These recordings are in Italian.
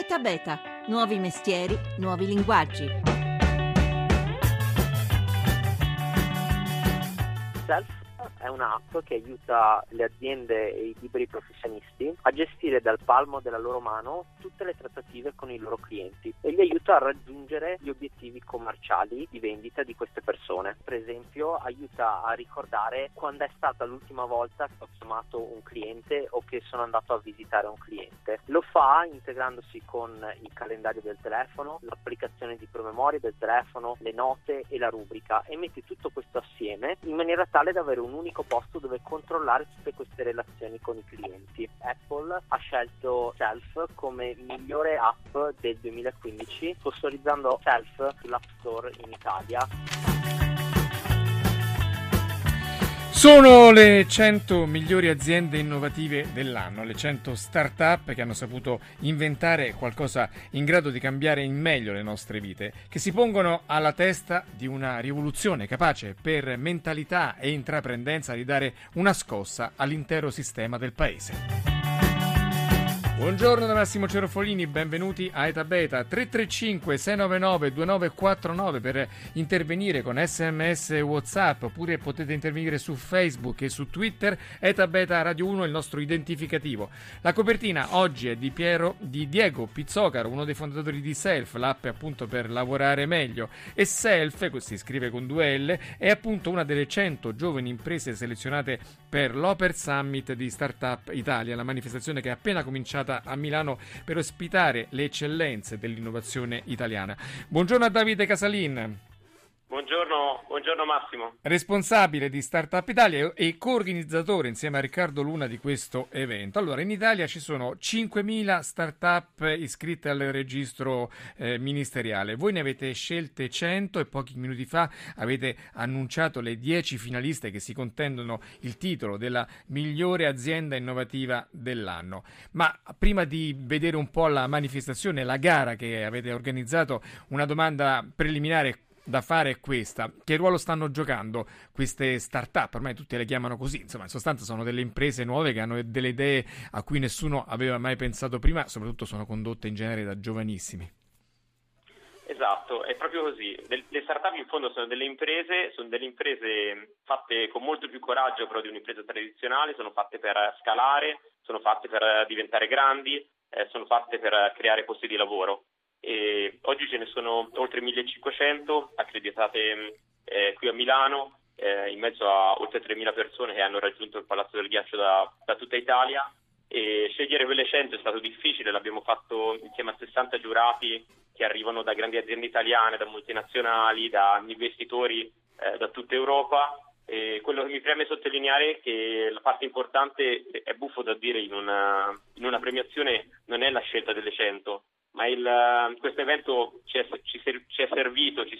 Eta Beta, nuovi mestieri, nuovi linguaggi. Self è un'app che aiuta le aziende e i liberi professionisti a gestire dal palmo della loro mano tutte le trattative con i loro clienti e li aiuta a raggiungere gli obiettivi commerciali di vendita di queste persone. Per esempio, aiuta a ricordare quando è stata l'ultima volta che ho chiamato un cliente o che sono andato a visitare un cliente. Lo fa integrandosi con il calendario del telefono, l'applicazione di promemoria del telefono, le note e la rubrica, e mette tutto questo assieme in maniera tale da avere un unico posto dove controllare tutte queste relazioni con i clienti. Apple ha scelto Self come migliore app del 2015, sponsorizzando Self sull'App Store in Italia. Sono le 100 migliori aziende innovative dell'anno, le 100 start-up che hanno saputo inventare qualcosa in grado di cambiare in meglio le nostre vite, che si pongono alla testa di una rivoluzione capace per mentalità e intraprendenza di dare una scossa all'intero sistema del paese. Buongiorno da Massimo Cerofolini, benvenuti a Eta Beta. 335-699-2949 per intervenire con SMS e WhatsApp, oppure potete intervenire su Facebook e su Twitter. Eta Beta Radio 1 è il nostro identificativo. La copertina oggi è di Piero Di Diego Pizzocaro, uno dei fondatori di Self, l'app appunto per lavorare meglio. E Self, si scrive con due L, è appunto una delle 100 giovani imprese selezionate per l'Oper Summit di Startup Italia, la manifestazione che è appena cominciata a Milano per ospitare le eccellenze dell'innovazione italiana. Buongiorno a Davide Casalini. Buongiorno Massimo. Responsabile di Startup Italia e coorganizzatore insieme a Riccardo Luna di questo evento. Allora, in Italia ci sono 5.000 startup iscritte al registro ministeriale. Voi ne avete scelte 100 e pochi minuti fa avete annunciato le 10 finaliste che si contendono il titolo della migliore azienda innovativa dell'anno. Ma prima di vedere un po' la manifestazione, la gara che avete organizzato, una domanda preliminare da fare è questa: che ruolo stanno giocando queste start-up? Ormai tutti le chiamano così, insomma, in sostanza sono delle imprese nuove che hanno delle idee a cui nessuno aveva mai pensato prima, soprattutto sono condotte in genere da giovanissimi. Esatto, è proprio così. Le start-up in fondo sono delle imprese fatte con molto più coraggio però di un'impresa tradizionale, sono fatte per scalare, sono fatte per diventare grandi, sono fatte per creare posti di lavoro. E oggi ce ne sono oltre 1.500 accreditate qui a Milano, in mezzo a oltre 3.000 persone che hanno raggiunto il Palazzo del Ghiaccio da tutta Italia, e scegliere quelle 100 è stato difficile. L'abbiamo fatto insieme a 60 giurati che arrivano da grandi aziende italiane, da multinazionali, da investitori da tutta Europa. E quello che mi preme sottolineare è che la parte importante, è buffo da dire in una premiazione, non è la scelta delle 100, ma questo evento ci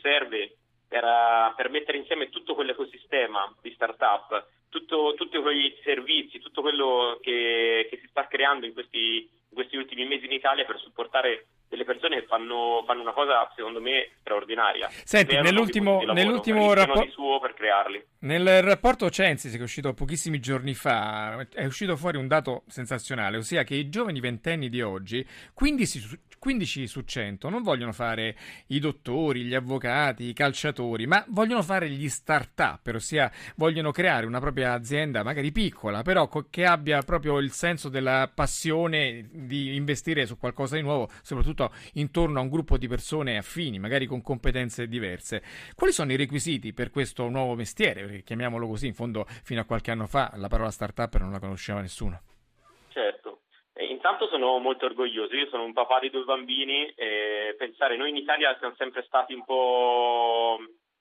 serve per mettere insieme tutto quell'ecosistema di startup, tutti quei servizi, tutto quello che si sta creando in questi ultimi mesi in Italia per supportare delle persone che fanno una cosa secondo me straordinaria. Senti, nell'ultimo rapporto di suo per crearli. Nel rapporto Censis che è uscito pochissimi giorni fa è uscito fuori un dato sensazionale, ossia che i giovani ventenni di oggi, 15 su 100, non vogliono fare i dottori, gli avvocati, i calciatori, ma vogliono fare gli start-up, ossia vogliono creare una propria azienda, magari piccola, però che abbia proprio il senso della passione di investire su qualcosa di nuovo, soprattutto intorno a un gruppo di persone affini, magari con competenze diverse. Quali sono i requisiti per questo nuovo mestiere? Perché chiamiamolo così, in fondo fino a qualche anno fa la parola start-up non la conosceva nessuno. Certo. Intanto sono molto orgoglioso, io sono un papà di 2 bambini e pensare, noi in Italia siamo sempre stati un po'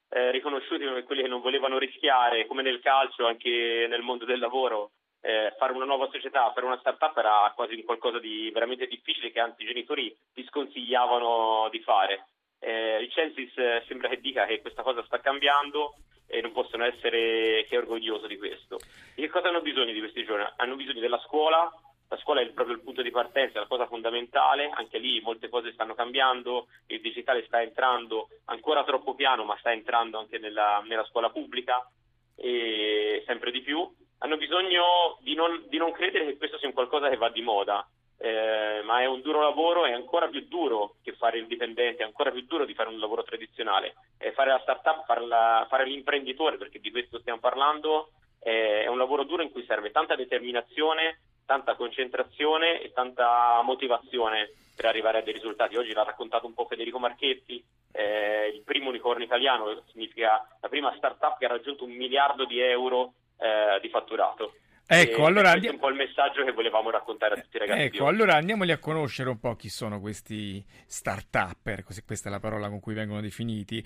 riconosciuti come quelli che non volevano rischiare, come nel calcio, anche nel mondo del lavoro. Fare una nuova società, fare una startup era quasi un qualcosa di veramente difficile, che anzi i genitori ti sconsigliavano di fare. Il Censis sembra che dica che questa cosa sta cambiando e non possono essere che orgoglioso di questo. E che cosa hanno bisogno di questi giorni? Hanno bisogno della scuola. La scuola è proprio il punto di partenza, è la cosa fondamentale, anche lì molte cose stanno cambiando, il digitale sta entrando ancora troppo piano, ma sta entrando anche nella scuola pubblica e sempre di più. Hanno bisogno di non credere che questo sia un qualcosa che va di moda, ma è un duro lavoro, è ancora più duro che fare il dipendente, è ancora più duro di fare un lavoro tradizionale. Fare la startup, fare l'imprenditore, perché di questo stiamo parlando, è un lavoro duro in cui serve tanta determinazione, tanta concentrazione e tanta motivazione per arrivare a dei risultati. Oggi l'ha raccontato un po' Federico Marchetti, il primo unicorno italiano, significa la prima startup che ha raggiunto 1 miliardo di euro di fatturato. Ecco, allora questo è un po' il messaggio che volevamo raccontare a tutti i ragazzi. Ecco, allora andiamoli a conoscere un po' chi sono questi start-upper, questa è la parola con cui vengono definiti.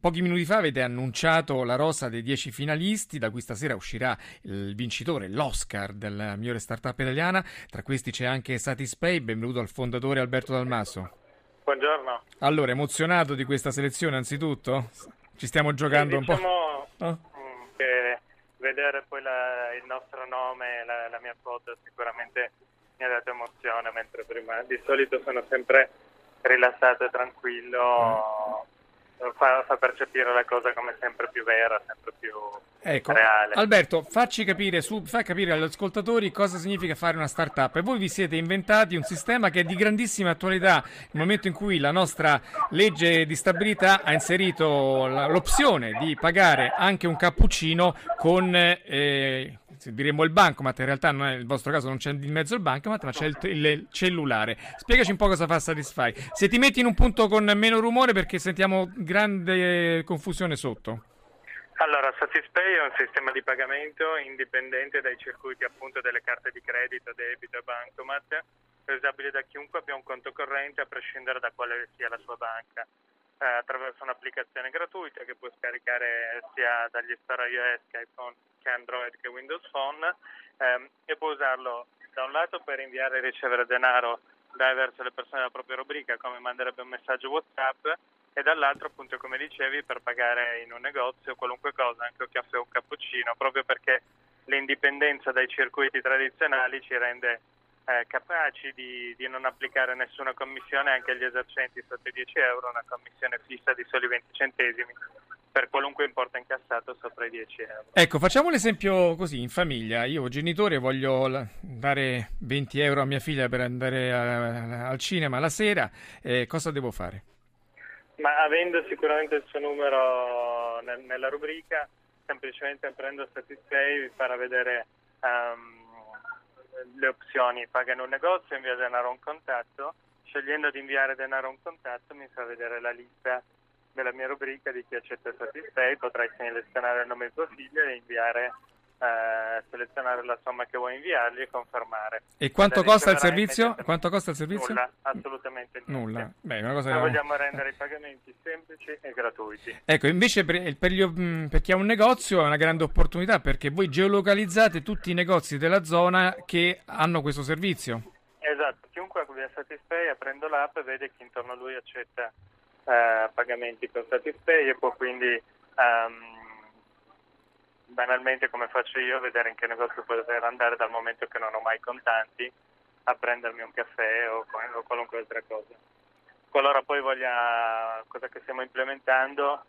Pochi minuti fa avete annunciato la rosa dei 10 finalisti, da cui stasera uscirà il vincitore, l'Oscar della migliore startup italiana. Tra questi c'è anche Satispay. Benvenuto al fondatore Alberto Dalmasso. Buongiorno. Allora, emozionato di questa selezione anzitutto? Ci stiamo giocando un po'? No? Vedere poi il nostro nome, la mia foto sicuramente mi ha dato emozione, mentre prima di solito sono sempre rilassato e tranquillo, fa percepire la cosa come sempre più vera, sempre più reale. Alberto, fa capire agli ascoltatori cosa significa fare una startup. E voi vi siete inventati un sistema che è di grandissima attualità, nel momento in cui la nostra legge di stabilità ha inserito l'opzione di pagare anche un cappuccino con diremmo il bancomat, in realtà non è, nel vostro caso non c'è in mezzo il bancomat, ma c'è il cellulare. Spiegaci un po' cosa fa Satispay. Se ti metti in un punto con meno rumore, perché sentiamo grande confusione sotto. Allora, Satispay è un sistema di pagamento indipendente dai circuiti appunto delle carte di credito, debito e bancomat, usabile da chiunque abbia un conto corrente a prescindere da quale sia la sua banca, attraverso un'applicazione gratuita che puoi scaricare sia dagli store iOS che iPhone, che Android, che Windows Phone, e può usarlo da un lato per inviare e ricevere denaro verso le persone della propria rubrica, come manderebbe un messaggio WhatsApp, e dall'altro appunto, come dicevi, per pagare in un negozio qualunque cosa, anche un caffè o un cappuccino, proprio perché l'indipendenza dai circuiti tradizionali ci rende capaci di non applicare nessuna commissione anche agli esercenti sotto i 10 euro, una commissione fissa di soli 20 centesimi per qualunque importo incassato sopra i 10 euro. Ecco, facciamo l'esempio così, in famiglia. Io, genitore, voglio dare 20 euro a mia figlia per andare al cinema la sera. Cosa devo fare? Ma avendo sicuramente il suo numero nella rubrica, semplicemente aprendo Satispay vi farà vedere le opzioni: paga in un negozio, invia denaro a un contatto. Scegliendo di inviare denaro a un contatto mi fa vedere la lista della mia rubrica di chi accetta Satispay. Potrai selezionare il nome del tuo figlio e inviare, selezionare la somma che vuoi inviargli e confermare. E quanto costa il servizio? Quanto costa il servizio? Nulla, assolutamente nulla. Beh, una cosa. Vogliamo rendere i pagamenti semplici e gratuiti. Ecco, invece per chi ha un negozio è una grande opportunità, perché voi geolocalizzate tutti i negozi della zona che hanno questo servizio. Esatto, chiunque abbia Satispay, aprendo l'app, vede che intorno a lui accetta pagamenti con Satispay e può quindi banalmente, come faccio io, vedere in che negozio poter andare, dal momento che non ho mai contanti, a prendermi un caffè o qualunque altra cosa. Qualora poi voglia, cosa che stiamo implementando,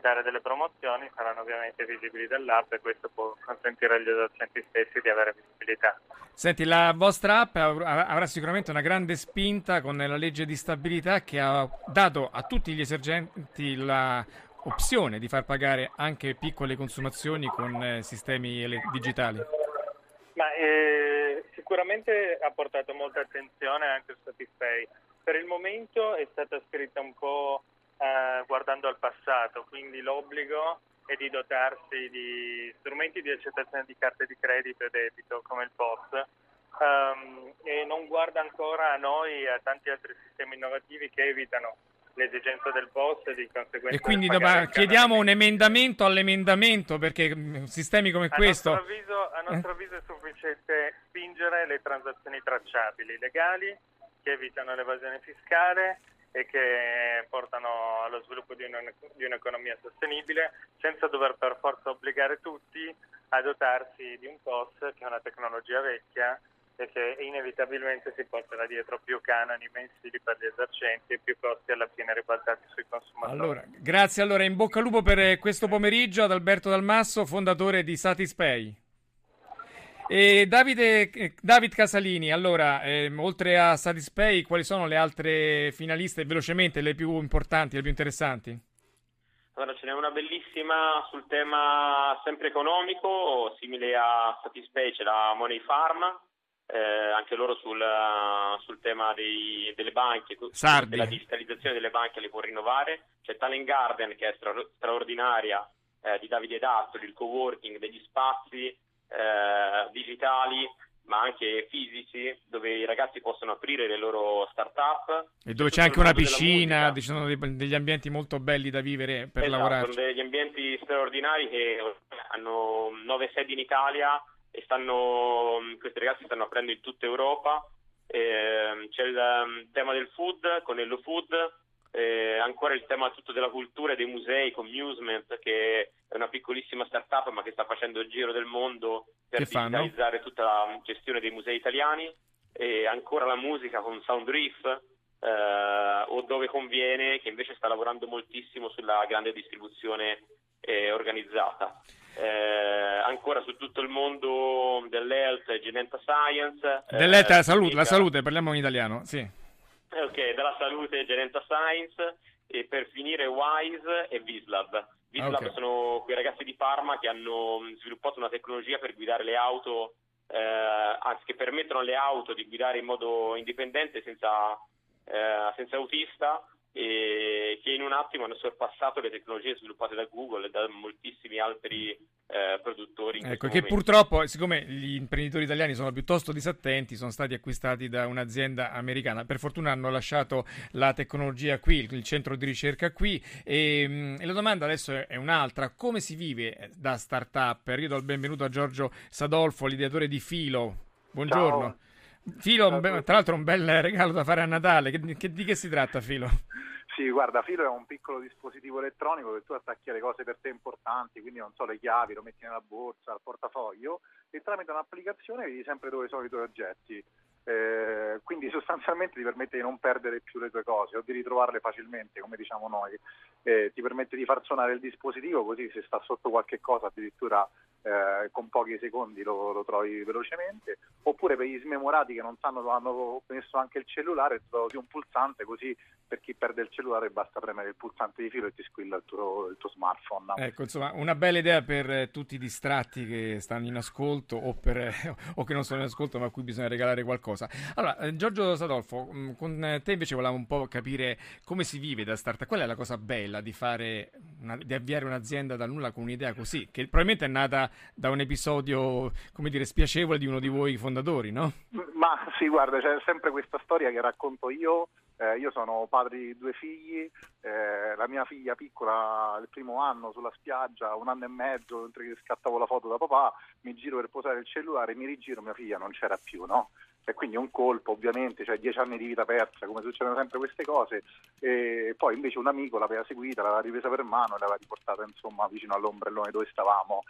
dare delle promozioni, saranno ovviamente visibili dall'app, e questo può consentire agli esercenti stessi di avere visibilità. Senti, la vostra app avrà sicuramente una grande spinta con la legge di stabilità, che ha dato a tutti gli esercenti la opzione di far pagare anche piccole consumazioni con sistemi digitali. Ma sicuramente ha portato molta attenzione anche su Satispay. Per il momento è stata scritta un po' guardando al passato, quindi l'obbligo è di dotarsi di strumenti di accettazione di carte di credito e debito come il POS, e non guarda ancora a noi e a tanti altri sistemi innovativi che evitano l'esigenza del POS e di conseguenza. E quindi chiediamo un emendamento all'emendamento, perché sistemi come questo, a nostro avviso è sufficiente spingere le transazioni tracciabili, legali, che evitano l'evasione fiscale e che portano allo sviluppo di un'economia sostenibile, senza dover per forza obbligare tutti a dotarsi di un POS, che è una tecnologia vecchia e che inevitabilmente si porterà dietro più canoni mensili per gli esercenti e più costi alla fine ribaltati sui consumatori. Allora, grazie. Allora, in bocca al lupo per questo pomeriggio ad Alberto Dalmasso, fondatore di Satispay. E Davide Casalini, allora, oltre a Satispay, quali sono le altre finaliste, velocemente, le più importanti, le più interessanti? Allora, ce n'è una bellissima sul tema sempre economico, simile a Satispay, c'è la Money Farm, anche loro sul tema delle banche, Sardi, della digitalizzazione delle banche, le può rinnovare. C'è Talent Garden, che è straordinaria, di Davide D'Astro, il coworking degli spazi digitali ma anche fisici, dove i ragazzi possono aprire le loro start-up e dove c'è anche una piscina, ci sono degli ambienti molto belli da vivere per lavorare. Sono degli ambienti straordinari che hanno 9 sedi in Italia e questi ragazzi stanno aprendo in tutta Europa. C'è il tema del food con Hello Food, ancora il tema tutto della cultura e dei musei con Musement, che è una piccolissima startup ma che sta facendo il giro del mondo per digitalizzare tutta la gestione dei musei italiani, e ancora la musica con Sound Reef, o Dove Conviene, che invece sta lavorando moltissimo sulla grande distribuzione organizzata. Ancora su tutto il mondo dell'health, Genenta Science, la salute, parliamo in italiano, sì. Ok, dalla salute Genenta Science, e per finire Wise e Vislab. Okay. Sono quei ragazzi di Parma che hanno sviluppato una tecnologia per guidare le auto, anzi, che permettono alle auto di guidare in modo indipendente senza autista, e che in un attimo hanno sorpassato le tecnologie sviluppate da Google e da moltissimi altri produttori. Ecco, che purtroppo, siccome gli imprenditori italiani sono piuttosto disattenti, sono stati acquistati da un'azienda americana. Per fortuna hanno lasciato la tecnologia qui, il centro di ricerca qui, e la domanda adesso è un'altra: come si vive da startup? Io do il benvenuto a Giorgio Sandolfo, l'ideatore di Filo. Buongiorno. Ciao. Filo, tra l'altro, un bel regalo da fare a Natale. Di che si tratta, Filo? Sì, guarda, Filo è un piccolo dispositivo elettronico che tu attacchi alle cose per te importanti, quindi non so, le chiavi, lo metti nella borsa, al portafoglio, e tramite un'applicazione vedi sempre dove sono i tuoi oggetti. Quindi sostanzialmente ti permette di non perdere più le tue cose o di ritrovarle facilmente, come diciamo noi. Ti permette di far suonare il dispositivo, così se sta sotto qualche cosa addirittura con pochi secondi lo trovi velocemente, oppure per gli smemorati che non sanno, hanno messo anche il cellulare, trovi un pulsante, così per chi perde il cellulare basta premere il pulsante di Filo e ti squilla il tuo smartphone. Ecco, insomma, una bella idea per tutti i distratti che stanno in ascolto o che non sono in ascolto ma a cui bisogna regalare qualcosa. Allora, Giorgio Sandolfo, con te invece volevamo un po' capire come si vive da startup. Qual è la cosa bella di fare di avviare un'azienda da nulla con un'idea così, che probabilmente è nata da un episodio, come dire, spiacevole di uno di voi fondatori, no? Ma sì, guarda, c'è sempre questa storia che racconto io. Io sono padre di 2 figli, la mia figlia piccola il primo anno sulla spiaggia, 1 anno e mezzo, mentre scattavo la foto da papà, mi giro per posare il cellulare, mi rigiro, mia figlia non c'era più, no? E quindi un colpo, ovviamente, cioè 10 anni di vita persa, come succedono sempre queste cose. E poi invece un amico l'aveva seguita, l'aveva ripresa per mano e l'aveva riportata, insomma, vicino all'ombrellone dove stavamo.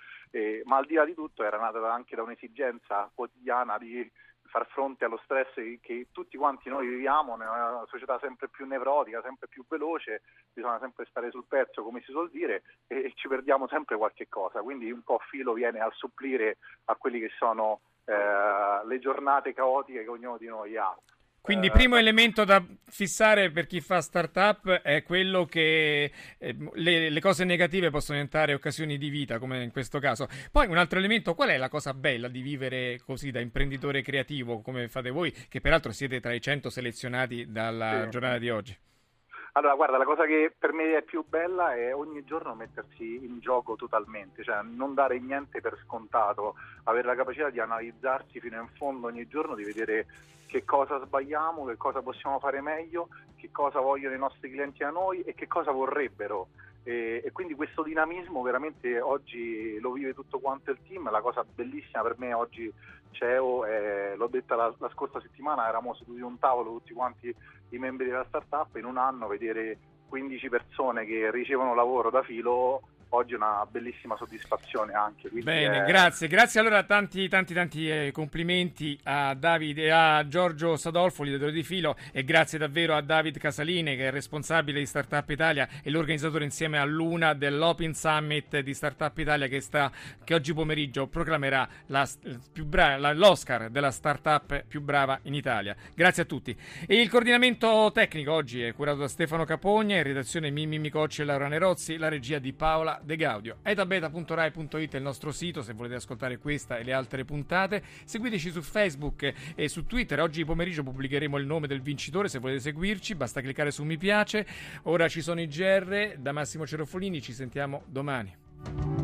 Ma al di là di tutto era nata anche da un'esigenza quotidiana di far fronte allo stress che tutti quanti noi viviamo in una società sempre più nevrotica, sempre più veloce, bisogna sempre stare sul pezzo, come si suol dire, e ci perdiamo sempre qualche cosa. Quindi un po' Filo viene a supplire a quelli che sono le giornate caotiche che ognuno di noi ha. Quindi primo elemento da fissare per chi fa startup è quello che le cose negative possono diventare occasioni di vita, come in questo caso. Poi un altro elemento: qual è la cosa bella di vivere così da imprenditore creativo, come fate voi, che peraltro siete tra i 100 selezionati dalla giornata di oggi? Allora, guarda, la cosa che per me è più bella è ogni giorno mettersi in gioco totalmente, cioè non dare niente per scontato, avere la capacità di analizzarsi fino in fondo ogni giorno, di vedere che cosa sbagliamo, che cosa possiamo fare meglio, che cosa vogliono i nostri clienti a noi e che cosa vorrebbero. E quindi questo dinamismo veramente oggi lo vive tutto quanto il team. La cosa bellissima per me oggi, CEO, l'ho detta la scorsa settimana, eravamo seduti a un tavolo tutti quanti i membri della startup, in un anno vedere 15 persone che ricevono lavoro da Filo oggi è una bellissima soddisfazione anche. Bene, grazie. Allora tanti complimenti a Davide, a Giorgio Sandolfo, l'ideatore di Filo, e grazie davvero a Davide Casalini, che è responsabile di Startup Italia e l'organizzatore insieme a Luna dell'Open Summit di Startup Italia, che oggi pomeriggio proclamerà l'Oscar della startup più brava in Italia. Grazie a tutti. E il coordinamento tecnico oggi è curato da Stefano Capogna, in redazione Mimmi Micocci e Laura Nerozzi, la regia di Paola De Gaudio. etabeta.rai.it è il nostro sito se volete ascoltare questa e le altre puntate. Seguiteci su Facebook e su Twitter. Oggi pomeriggio pubblicheremo il nome del vincitore, se volete seguirci basta cliccare su mi piace. Ora ci sono i GR da Massimo Cerofolini, ci sentiamo domani.